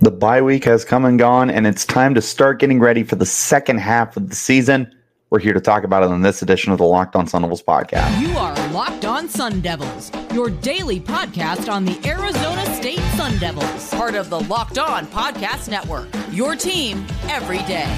The bye week has come and gone, and it's time to start getting ready for the second half of the season. We're here to talk about it on this edition of the Locked On Sun Devils podcast. You are Locked On Sun Devils, your daily podcast on the Arizona State Sun Devils, part of the Locked On Podcast Network, your team every day.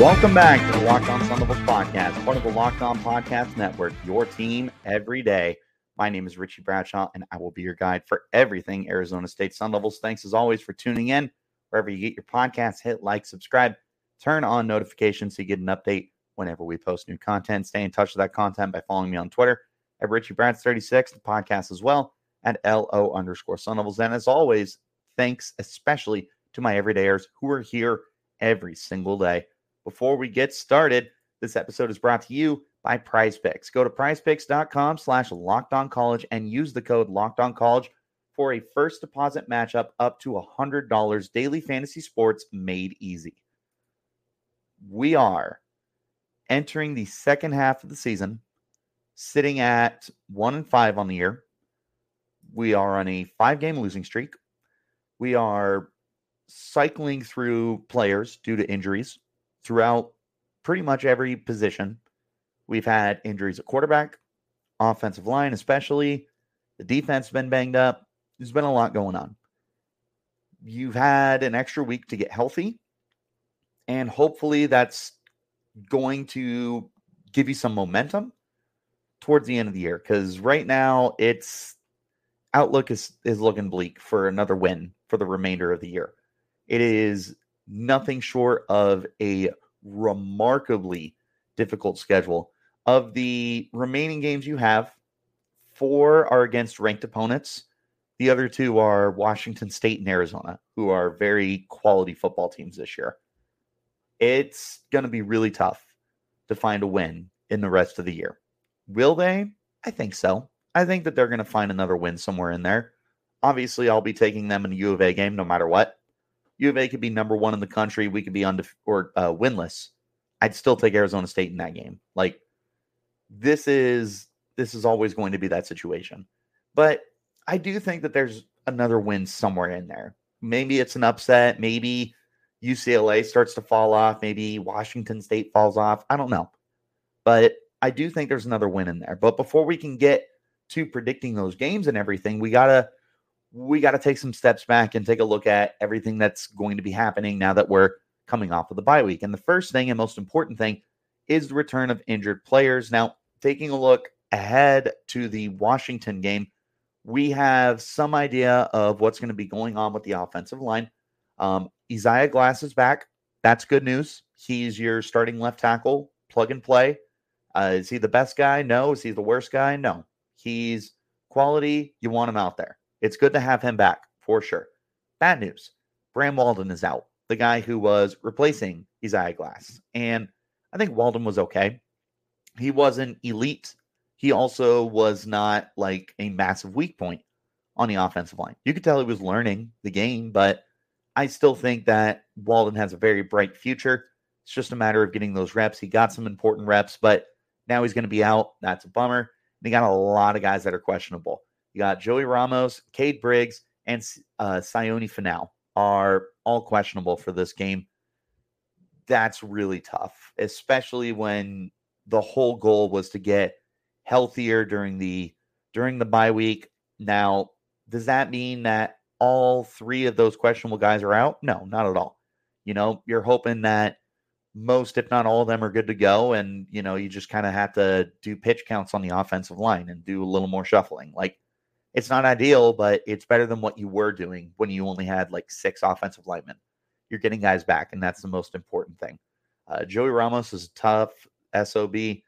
Welcome back to the Locked On Sun Devils podcast, part of the Locked On Podcast Network, your team every day. My name is Richie Bradshaw, and I will be your guide for everything Arizona State Sun Devils. Thanks, as always, for tuning in. Wherever you get your podcasts, hit like, subscribe, turn on notifications so you get an update whenever we post new content. Stay in touch with that content by following me on Twitter at RichieBrads36, the podcast as well, at LO_Sun Devils. And as always, thanks especially to my everydayers who are here every single day. Before we get started, this episode is brought to you by PrizePicks. Go to prizepicks.com/LockedOnCollege and use the code LockedOnCollege for a first deposit matchup up to $100. Daily fantasy sports made easy. We are entering the second half of the season, sitting at 1-5 on the year. We are on a 5-game losing streak. We are cycling through players due to injuries. Throughout pretty much every position, we've had injuries at quarterback, offensive line especially. The defense has been banged up. There's been a lot going on. You've had an extra week to get healthy, and hopefully that's going to give you some momentum towards the end of the year, because right now its outlook is looking bleak for another win for the remainder of the year. It is nothing short of a remarkably difficult schedule. Of the remaining games you have, 4 are against ranked opponents. The other 2 are Washington State and Arizona, who are very quality football teams this year. It's going to be really tough to find a win in the rest of the year. Will they? I think so. I think that they're going to find another win somewhere in there. Obviously, I'll be taking them in a U of A game no matter what. U of A could be number 1 in the country. We could be winless. I'd still take Arizona State in that game. Like, this is always going to be that situation. But I do think that there's another win somewhere in there. Maybe it's an upset. Maybe UCLA starts to fall off. Maybe Washington State falls off. I don't know. But I do think there's another win in there. But before we can get to predicting those games and everything, we got to take some steps back and take a look at everything that's going to be happening now that we're coming off of the bye week. And the first thing and most important thing is the return of injured players. Now, taking a look ahead to the Washington game, we have some idea of what's going to be going on with the offensive line. Isaiah Glass is back. That's good news. He's your starting left tackle, plug and play. Is he the best guy? No. Is he the worst guy? No. He's quality. You want him out there. It's good to have him back, for sure. Bad news. Bram Walden is out, the guy who was replacing Isaiah Glass. And I think Walden was okay. He wasn't elite. He also was not like a massive weak point on the offensive line. You could tell he was learning the game, but I still think that Walden has a very bright future. It's just a matter of getting those reps. He got some important reps, but now he's going to be out. That's a bummer. And he got a lot of guys that are questionable. You got Joey Ramos, Cade Briggs, and Sione Finnell are all questionable for this game. That's really tough, especially when the whole goal was to get healthier during the bye week. Now, does that mean that all 3 of those questionable guys are out? No, not at all. You know, you're hoping that most, if not all of them, are good to go. And, you know, you just kind of have to do pitch counts on the offensive line and do a little more shuffling. Like, it's not ideal, but it's better than what you were doing when you only had like 6 offensive linemen. You're getting guys back, and that's the most important thing. Joey Ramos is a tough SOB. I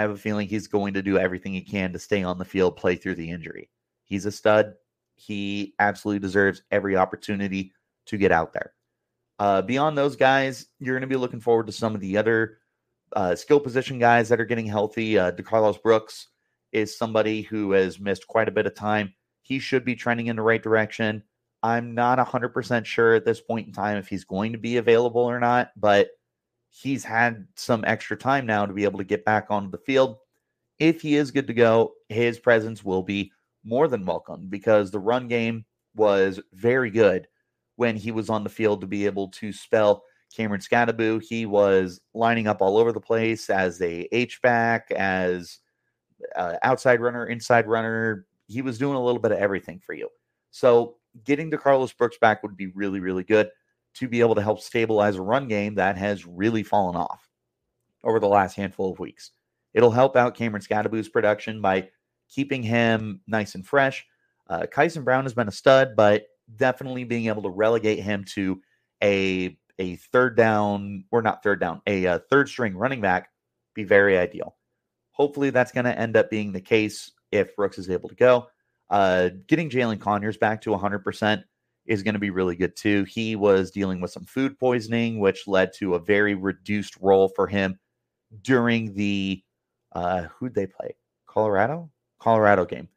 have a feeling he's going to do everything he can to stay on the field, play through the injury. He's a stud. He absolutely deserves every opportunity to get out there. Beyond those guys, you're going to be looking forward to some of the other skill position guys that are getting healthy. DeCarlos Brooks is somebody who has missed quite a bit of time. He should be trending in the right direction. I'm not 100% sure at this point in time if he's going to be available or not, but he's had some extra time now to be able to get back onto the field. If he is good to go, his presence will be more than welcome, because the run game was very good when he was on the field to be able to spell Cameron Skattebo. He was lining up all over the place as a H-back, as outside runner, inside runner. He was doing a little bit of everything for you. So getting DeCarlos Brooks back would be really, really good to be able to help stabilize a run game that has really fallen off over the last handful of weeks. It'll help out Cameron Skattebo's production by keeping him nice and fresh. Kyson Brown has been a stud, but definitely being able to relegate him to a third string running back be very ideal. Hopefully that's going to end up being the case if Brooks is able to go. Getting Jalen Conyers back to 100% is going to be really good too. He was dealing with some food poisoning, which led to a very reduced role for him during the, who'd they play? Colorado game.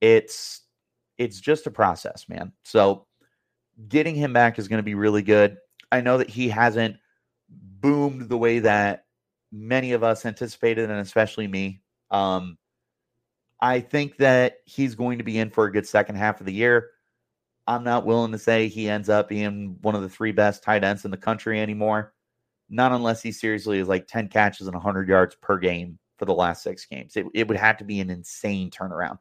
It's just a process, man. So getting him back is going to be really good. I know that he hasn't boomed the way that many of us anticipated, and especially me. I think that he's going to be in for a good second half of the year. I'm not willing to say he ends up being one of the three best tight ends in the country anymore. Not unless he seriously is like 10 catches and 100 yards per game for the last 6 games. It would have to be an insane turnaround.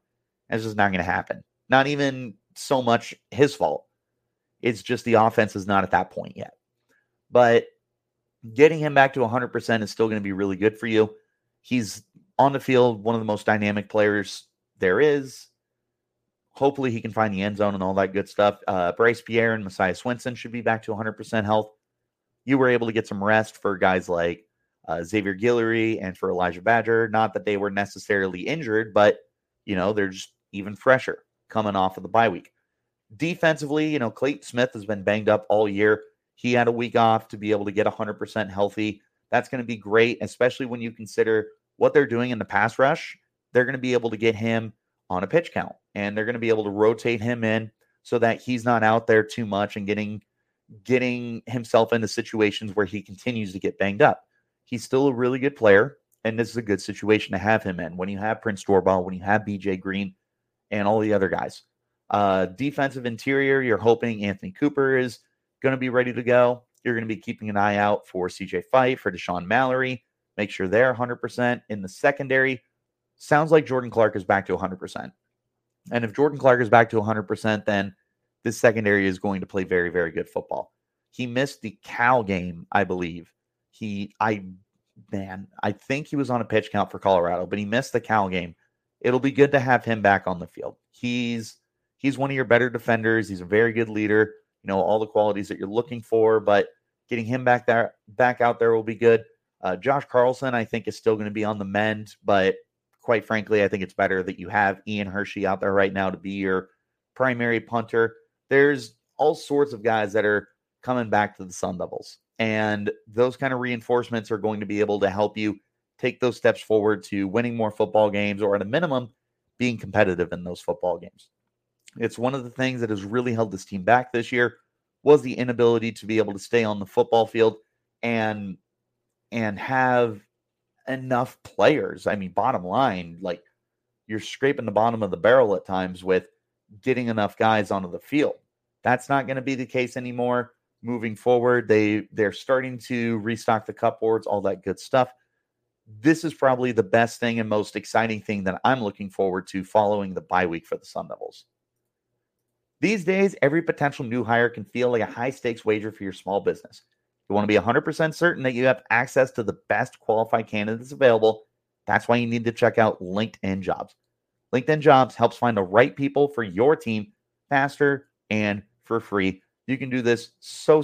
That's just not going to happen. Not even so much his fault. It's just the offense is not at that point yet. But getting him back to 100% is still going to be really good for you. He's on the field, one of the most dynamic players there is. Hopefully he can find the end zone and all that good stuff. Bryce Pierre and Messiah Swenson should be back to 100% health. You were able to get some rest for guys like Xavier Guillory and for Elijah Badger. Not that they were necessarily injured, but, you know, they're just even fresher coming off of the bye week. Defensively, you know, Clayton Smith has been banged up all year. He had a week off to be able to get 100% healthy. That's going to be great, especially when you consider what they're doing in the pass rush. They're going to be able to get him on a pitch count, and they're going to be able to rotate him in so that he's not out there too much and getting himself into situations where he continues to get banged up. He's still a really good player, and this is a good situation to have him in when you have Prince Dorball, when you have B.J. Green, and all the other guys. Defensive interior, you're hoping Anthony Cooper is going to be ready to go. You're going to be keeping an eye out for C.J. Fite, for Deshaun Mallory. Make sure they're 100%. In the secondary, sounds like Jordan Clark is back to 100%. And if Jordan Clark is back to 100%, then this secondary is going to play very, very good football. He missed the Cal game, I believe. I think he was on a pitch count for Colorado, but he missed the Cal game. It'll be good to have him back on the field. He's one of your better defenders. He's a very good leader. You know, all the qualities that you're looking for, but getting him back out there will be good. Josh Carlson, I think, is still going to be on the mend, but quite frankly, I think it's better that you have Ian Hershey out there right now to be your primary punter. There's all sorts of guys that are coming back to the Sun Devils, and those kind of reinforcements are going to be able to help you take those steps forward to winning more football games, or at a minimum, being competitive in those football games. It's one of the things that has really held this team back this year was the inability to be able to stay on the football field and have enough players. I mean, bottom line, like, you're scraping the bottom of the barrel at times with getting enough guys onto the field. That's not going to be the case anymore moving forward. They're starting to restock the cupboards, all that good stuff. This is probably the best thing and most exciting thing that I'm looking forward to following the bye week for the Sun Devils. These days, every potential new hire can feel like a high-stakes wager for your small business. You want to be 100% certain that you have access to the best qualified candidates available. That's why you need to check out LinkedIn Jobs. LinkedIn Jobs helps find the right people for your team faster and for free. You can do this so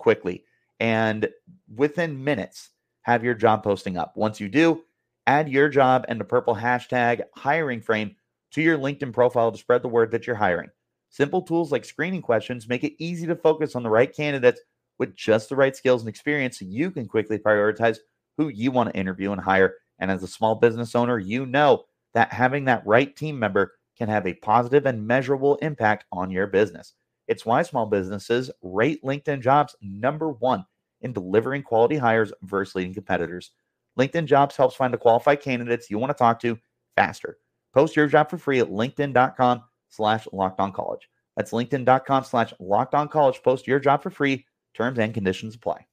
quickly, and within minutes, have your job posting up. Once you do, add your job and the purple hashtag hiring frame to your LinkedIn profile to spread the word that you're hiring. Simple tools like screening questions make it easy to focus on the right candidates with just the right skills and experience, so you can quickly prioritize who you want to interview and hire. And as a small business owner, you know that having that right team member can have a positive and measurable impact on your business. It's why small businesses rate LinkedIn Jobs #1 in delivering quality hires versus leading competitors. LinkedIn Jobs helps find the qualified candidates you want to talk to faster. Post your job for free at linkedin.com/lockedoncollege. That's linkedin.com/lockedoncollege. Post your job for free. Terms and conditions apply.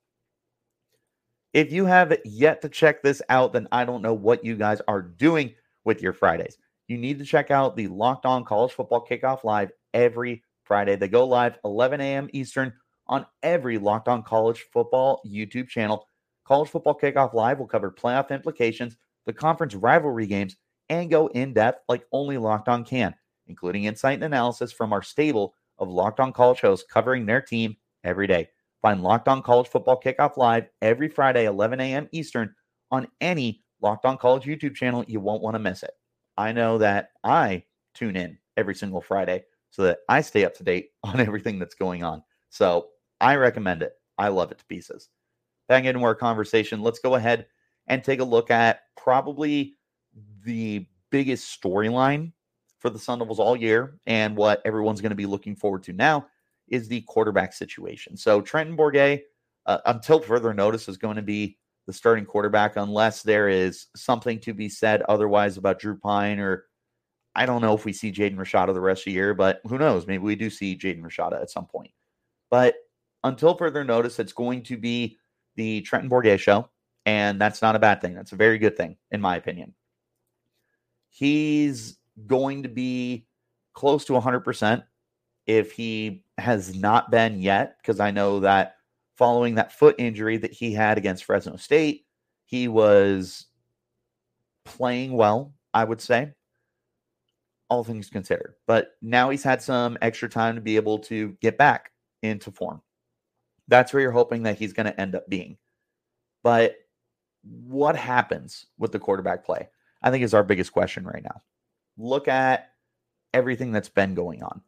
If you have yet to check this out, then I don't know what you guys are doing with your Fridays. You need to check out the Locked On College Football Kickoff Live every Friday. They go live 11 a.m. Eastern on every Locked On College Football YouTube channel. College Football Kickoff Live will cover playoff implications, the conference rivalry games, and go in-depth like only Locked On can, including insight and analysis from our stable of Locked On College hosts covering their team every day. Find Locked On College Football Kickoff Live every Friday, 11 a.m. Eastern on any Locked On College YouTube channel. You won't want to miss it. I know that I tune in every single Friday so that I stay up to date on everything that's going on. So I recommend it. I love it to pieces. Back into our conversation, let's go ahead and take a look at probably the biggest storyline for the Sun Devils all year, and what everyone's going to be looking forward to now is the quarterback situation. So Trenton Bourguet, until further notice, is going to be the starting quarterback unless there is something to be said otherwise about Drew Pine, or I don't know if we see Jaden Rashada the rest of the year, but who knows? Maybe we do see Jaden Rashada at some point. But until further notice, it's going to be the Trenton Bourguet show, and that's not a bad thing. That's a very good thing, in my opinion. He's going to be close to 100% if he has not been yet, because I know that following that foot injury that he had against Fresno State, he was playing well, I would say, all things considered. But now he's had some extra time to be able to get back into form. That's where you're hoping that he's going to end up being. But what happens with the quarterback play, I think, is our biggest question right now. Look at everything that's been going on.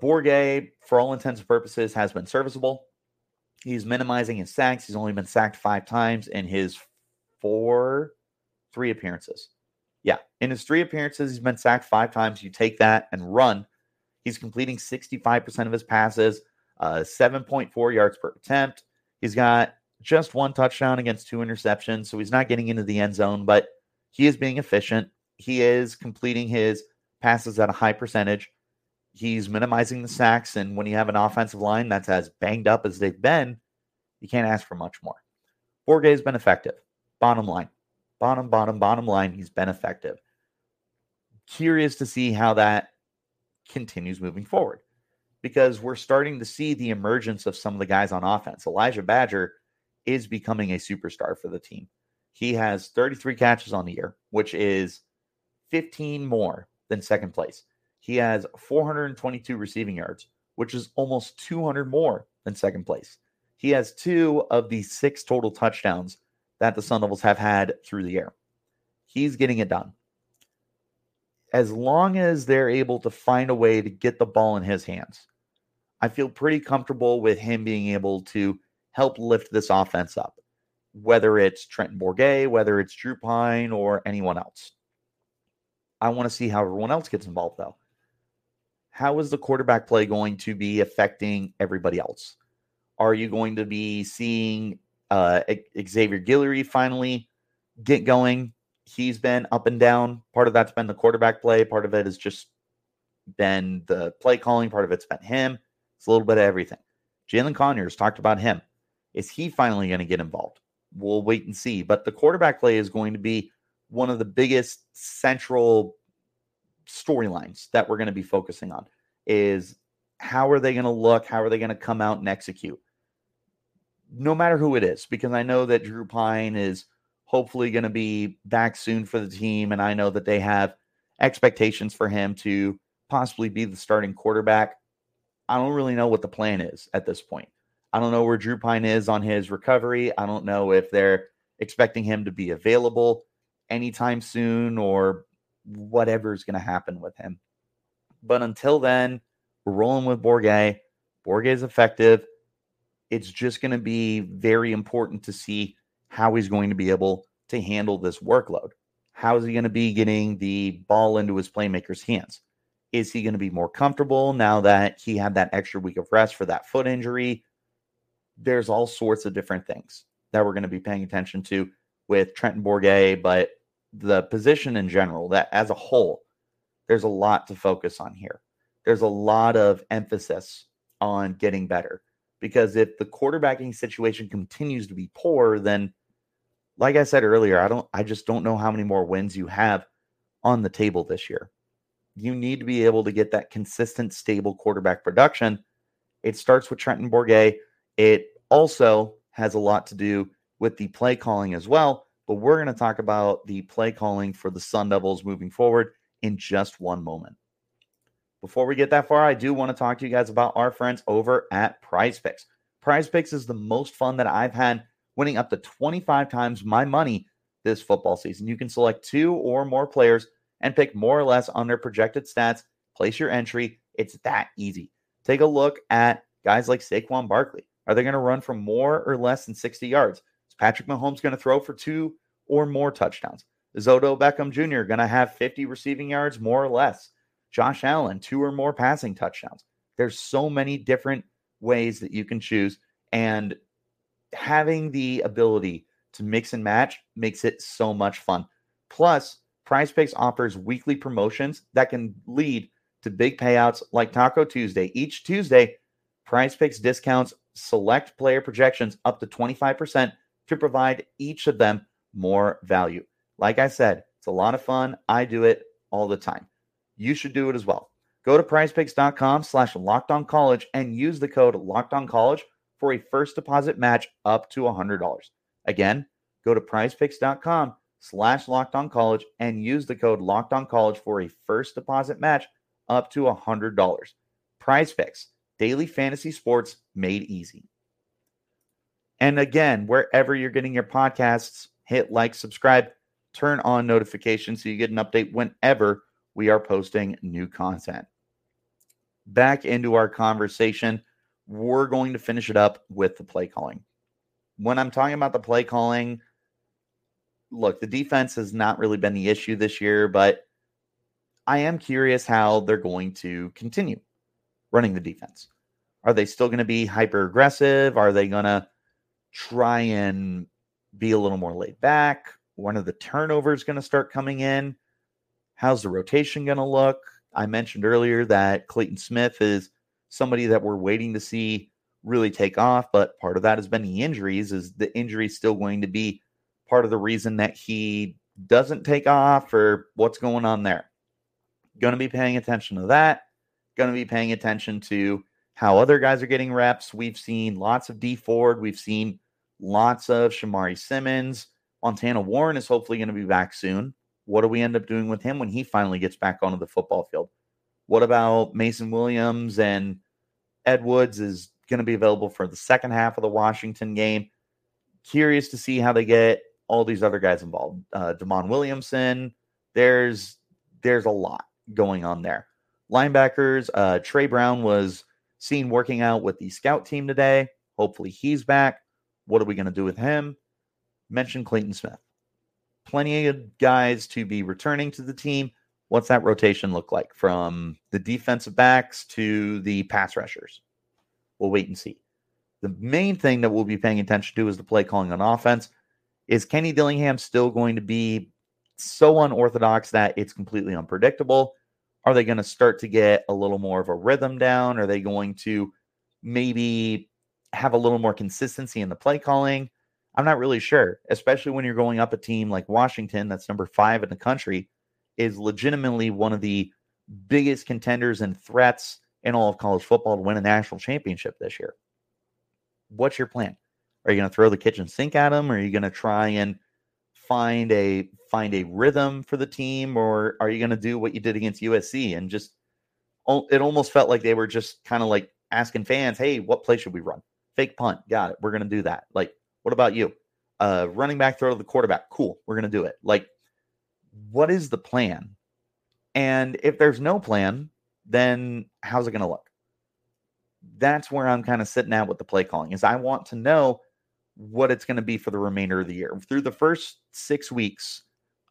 Bourguet, for all intents and purposes, has been serviceable. He's minimizing his sacks. He's only been sacked 5 times in his three appearances. Yeah, in his 3 appearances, he's been sacked 5 times. You take that and run. He's completing 65% of his passes, 7.4 yards per attempt. He's got just 1 touchdown against 2 interceptions, so he's not getting into the end zone, but he is being efficient. He is completing his passes at a high percentage. He's minimizing the sacks, and when you have an offensive line that's as banged up as they've been, you can't ask for much more. Bourguet has been effective. Bottom line. Bottom line, he's been effective. Curious to see how that continues moving forward, because we're starting to see the emergence of some of the guys on offense. Elijah Badger is becoming a superstar for the team. He has 33 catches on the year, which is 15 more than second place. He has 422 receiving yards, which is almost 200 more than second place. He has 2 of the 6 total touchdowns that the Sun Devils have had through the air. He's getting it done. As long as they're able to find a way to get the ball in his hands, I feel pretty comfortable with him being able to help lift this offense up, whether it's Trenton Bourguet, whether it's Drew Pine, or anyone else. I want to see how everyone else gets involved, though. How is the quarterback play going to be affecting everybody else? Are you going to be seeing Xavier Guillory finally get going? He's been up and down. Part of that's been the quarterback play. Part of it has just been the play calling. Part of it's been him. It's a little bit of everything. Jalen Conyers, talked about him. Is he finally going to get involved? We'll wait and see. But the quarterback play is going to be one of the biggest central storylines that we're going to be focusing on, is how are they going to look? How are they going to come out and execute? No matter who it is, because I know that Drew Pine is hopefully going to be back soon for the team, and I know that they have expectations for him to possibly be the starting quarterback. I don't really know what the plan is at this point. I don't know where Drew Pine is on his recovery. I don't know if they're expecting him to be available anytime soon, or whatever is going to happen with him. But until then, we're rolling with Bourguet. Bourguet is effective. It's just going to be very important to see how he's going to be able to handle this workload. How is he going to be getting the ball into his playmaker's hands? Is he going to be more comfortable now that he had that extra week of rest for that foot injury? There's all sorts of different things that we're going to be paying attention to with Trenton Bourguet, but the position in general, that as a whole, there's a lot to focus on here. There's a lot of emphasis on getting better, because if the quarterbacking situation continues to be poor, then like I said earlier, I just don't know how many more wins you have on the table this year. You need to be able to get that consistent, stable quarterback production. It starts with Trenton Bourguet. It also has a lot to do with the play calling as well, but we're going to talk about the play calling for the Sun Devils moving forward in just one moment. Before we get that far, I do want to talk to you guys about our friends over at PrizePicks. PrizePicks is the most fun that I've had, winning up to 25 times my money this football season. You can select two or more players and pick more or less on their projected stats. Place your entry. It's that easy. Take a look at guys like Saquon Barkley. Are they going to run for more or less than 60 yards? Is Patrick Mahomes going to throw for two or more touchdowns? Is Odell Beckham Jr. going to have 50 receiving yards, more or less? Josh Allen, two or more passing touchdowns. There's so many different ways that you can choose, and having the ability to mix and match makes it so much fun. Plus, PrizePicks offers weekly promotions that can lead to big payouts like Taco Tuesday. Each Tuesday, PrizePicks discounts select player projections up to 25% to provide each of them more value. Like I said, it's a lot of fun. I do it all the time. You should do it as well. Go to prizepicks.com/LockedOnCollege and use the code LockedOnCollege for a first deposit match up to $100. Again, go to prizepicks.com/LockedOnCollege and use the code LockedOnCollege for a first deposit match up to $100. PrizePicks, daily fantasy sports made easy. And again, wherever you're getting your podcasts, hit like, subscribe, turn on notifications so you get an update whenever we are posting new content. Back into our conversation, we're going to finish it up with the play calling. When I'm talking about the play calling, look, the defense has not really been the issue this year, but I am curious how they're going to continue running the defense. Are they still going to be hyper-aggressive? Are they going to try and be a little more laid back? When are the turnovers going to start coming in? How's the rotation going to look? I mentioned earlier that Clayton Smith is somebody that we're waiting to see really take off, but part of that has been the injuries. Is the injury still going to be part of the reason that he doesn't take off, or what's going on there? Going to be paying attention to that. Going to be paying attention to how other guys are getting reps. We've seen lots of D Ford. We've seen lots of Shamari Simmons. Montana Warren is hopefully going to be back soon. What do we end up doing with him when he finally gets back onto the football field? What about Mason Williams and Ed Woods is going to be available for the second half of the Washington game? Curious to see how they get all these other guys involved. Damon Williamson, there's a lot going on there. Linebackers, Trey Brown was seen working out with the scout team today. Hopefully he's back. What are we going to do with him? Mention Clayton Smith. Plenty of guys to be returning to the team. What's that rotation look like from the defensive backs to the pass rushers? We'll wait and see. The main thing that we'll be paying attention to is the play calling on offense. Is Kenny Dillingham still going to be so unorthodox that it's completely unpredictable? Are they going to start to get a little more of a rhythm down? Are they going to maybe have a little more consistency in the play calling? I'm not really sure, especially when you're going up a team like Washington, that's number 5 in the country, is legitimately one of the biggest contenders and threats in all of college football to win a national championship this year. What's your plan? Are you going to throw the kitchen sink at them? Are you going to try and find a rhythm for the team? Or are you going to do what you did against USC and just, it almost felt like they were just kind of like asking fans, hey, what play should we run? Fake punt. Got it. We're going to do that. Like, what about you? Running back, throw to the quarterback. Cool. We're going to do it. Like, what is the plan? And if there's no plan, then how's it going to look? That's where I'm kind of sitting at with the play calling, is I want to know what it's going to be for the remainder of the year. Through the first 6 weeks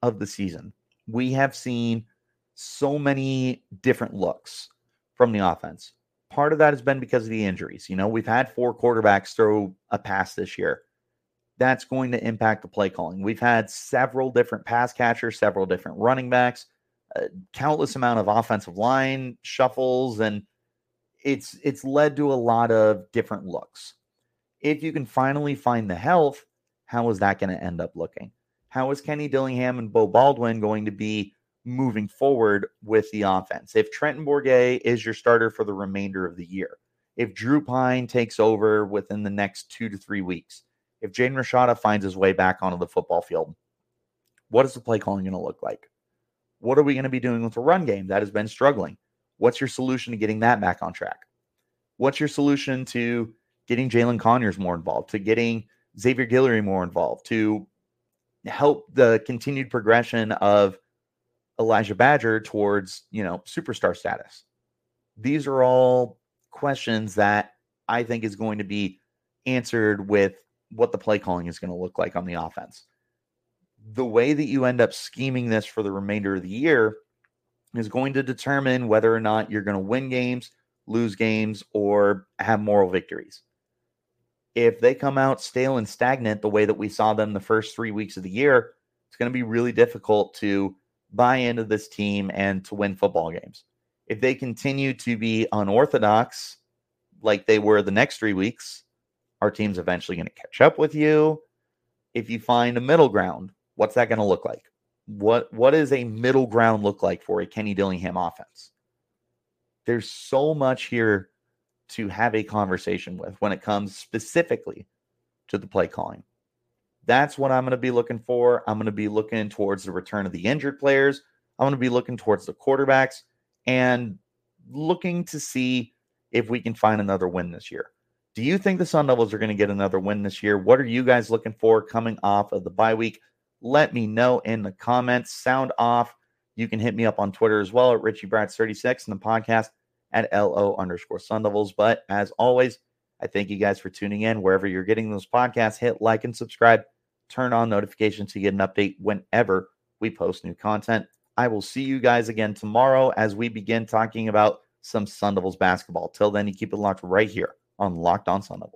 of the season, we have seen so many different looks from the offense. Part of that has been because of the injuries. You know, we've had 4 quarterbacks throw a pass this year. that's going to impact the play calling. We've had several different pass catchers, several different running backs, a countless amount of offensive line shuffles, and it's led to a lot of different looks. If you can finally find the health, how is that going to end up looking? How is Kenny Dillingham and Bo Baldwin going to be moving forward with the offense? If Trenton Bourguet is your starter for the remainder of the year, if Drew Pine takes over within the next 2 to 3 weeks, if Jaden Rashada finds his way back onto the football field, what is the play calling going to look like? What are we going to be doing with the run game that has been struggling? What's your solution to getting that back on track? What's your solution to getting Jalen Conyers more involved, to getting Xavier Guillory more involved, to help the continued progression of Elijah Badger towards, superstar status? These are all questions that I think is going to be answered with what the play calling is going to look like on the offense. The way that you end up scheming this for the remainder of the year is going to determine whether or not you're going to win games, lose games, or have moral victories. If they come out stale and stagnant the way that we saw them the first 3 weeks of the year, it's going to be really difficult to buy into this team and to win football games. If they continue to be unorthodox like they were the next 3 weeks, our team's eventually going to catch up with you. If you find a middle ground, what's that going to look like? What does a middle ground look like for a Kenny Dillingham offense? There's so much here to have a conversation with when it comes specifically to the play calling. That's what I'm going to be looking for. I'm going to be looking towards the return of the injured players. I'm going to be looking towards the quarterbacks and looking to see if we can find another win this year. Do you think the Sun Devils are going to get another win this year? What are you guys looking for coming off of the bye week? Let me know in the comments. Sound off. You can hit me up on Twitter as well at RichieBrats36 and the podcast at LO_Sun Devils. But as always, I thank you guys for tuning in. Wherever you're getting those podcasts, hit like and subscribe. Turn on notifications to get an update whenever we post new content. I will see you guys again tomorrow as we begin talking about some Sun Devils basketball. Till then, you keep it locked right here on Locked On Sun Devils.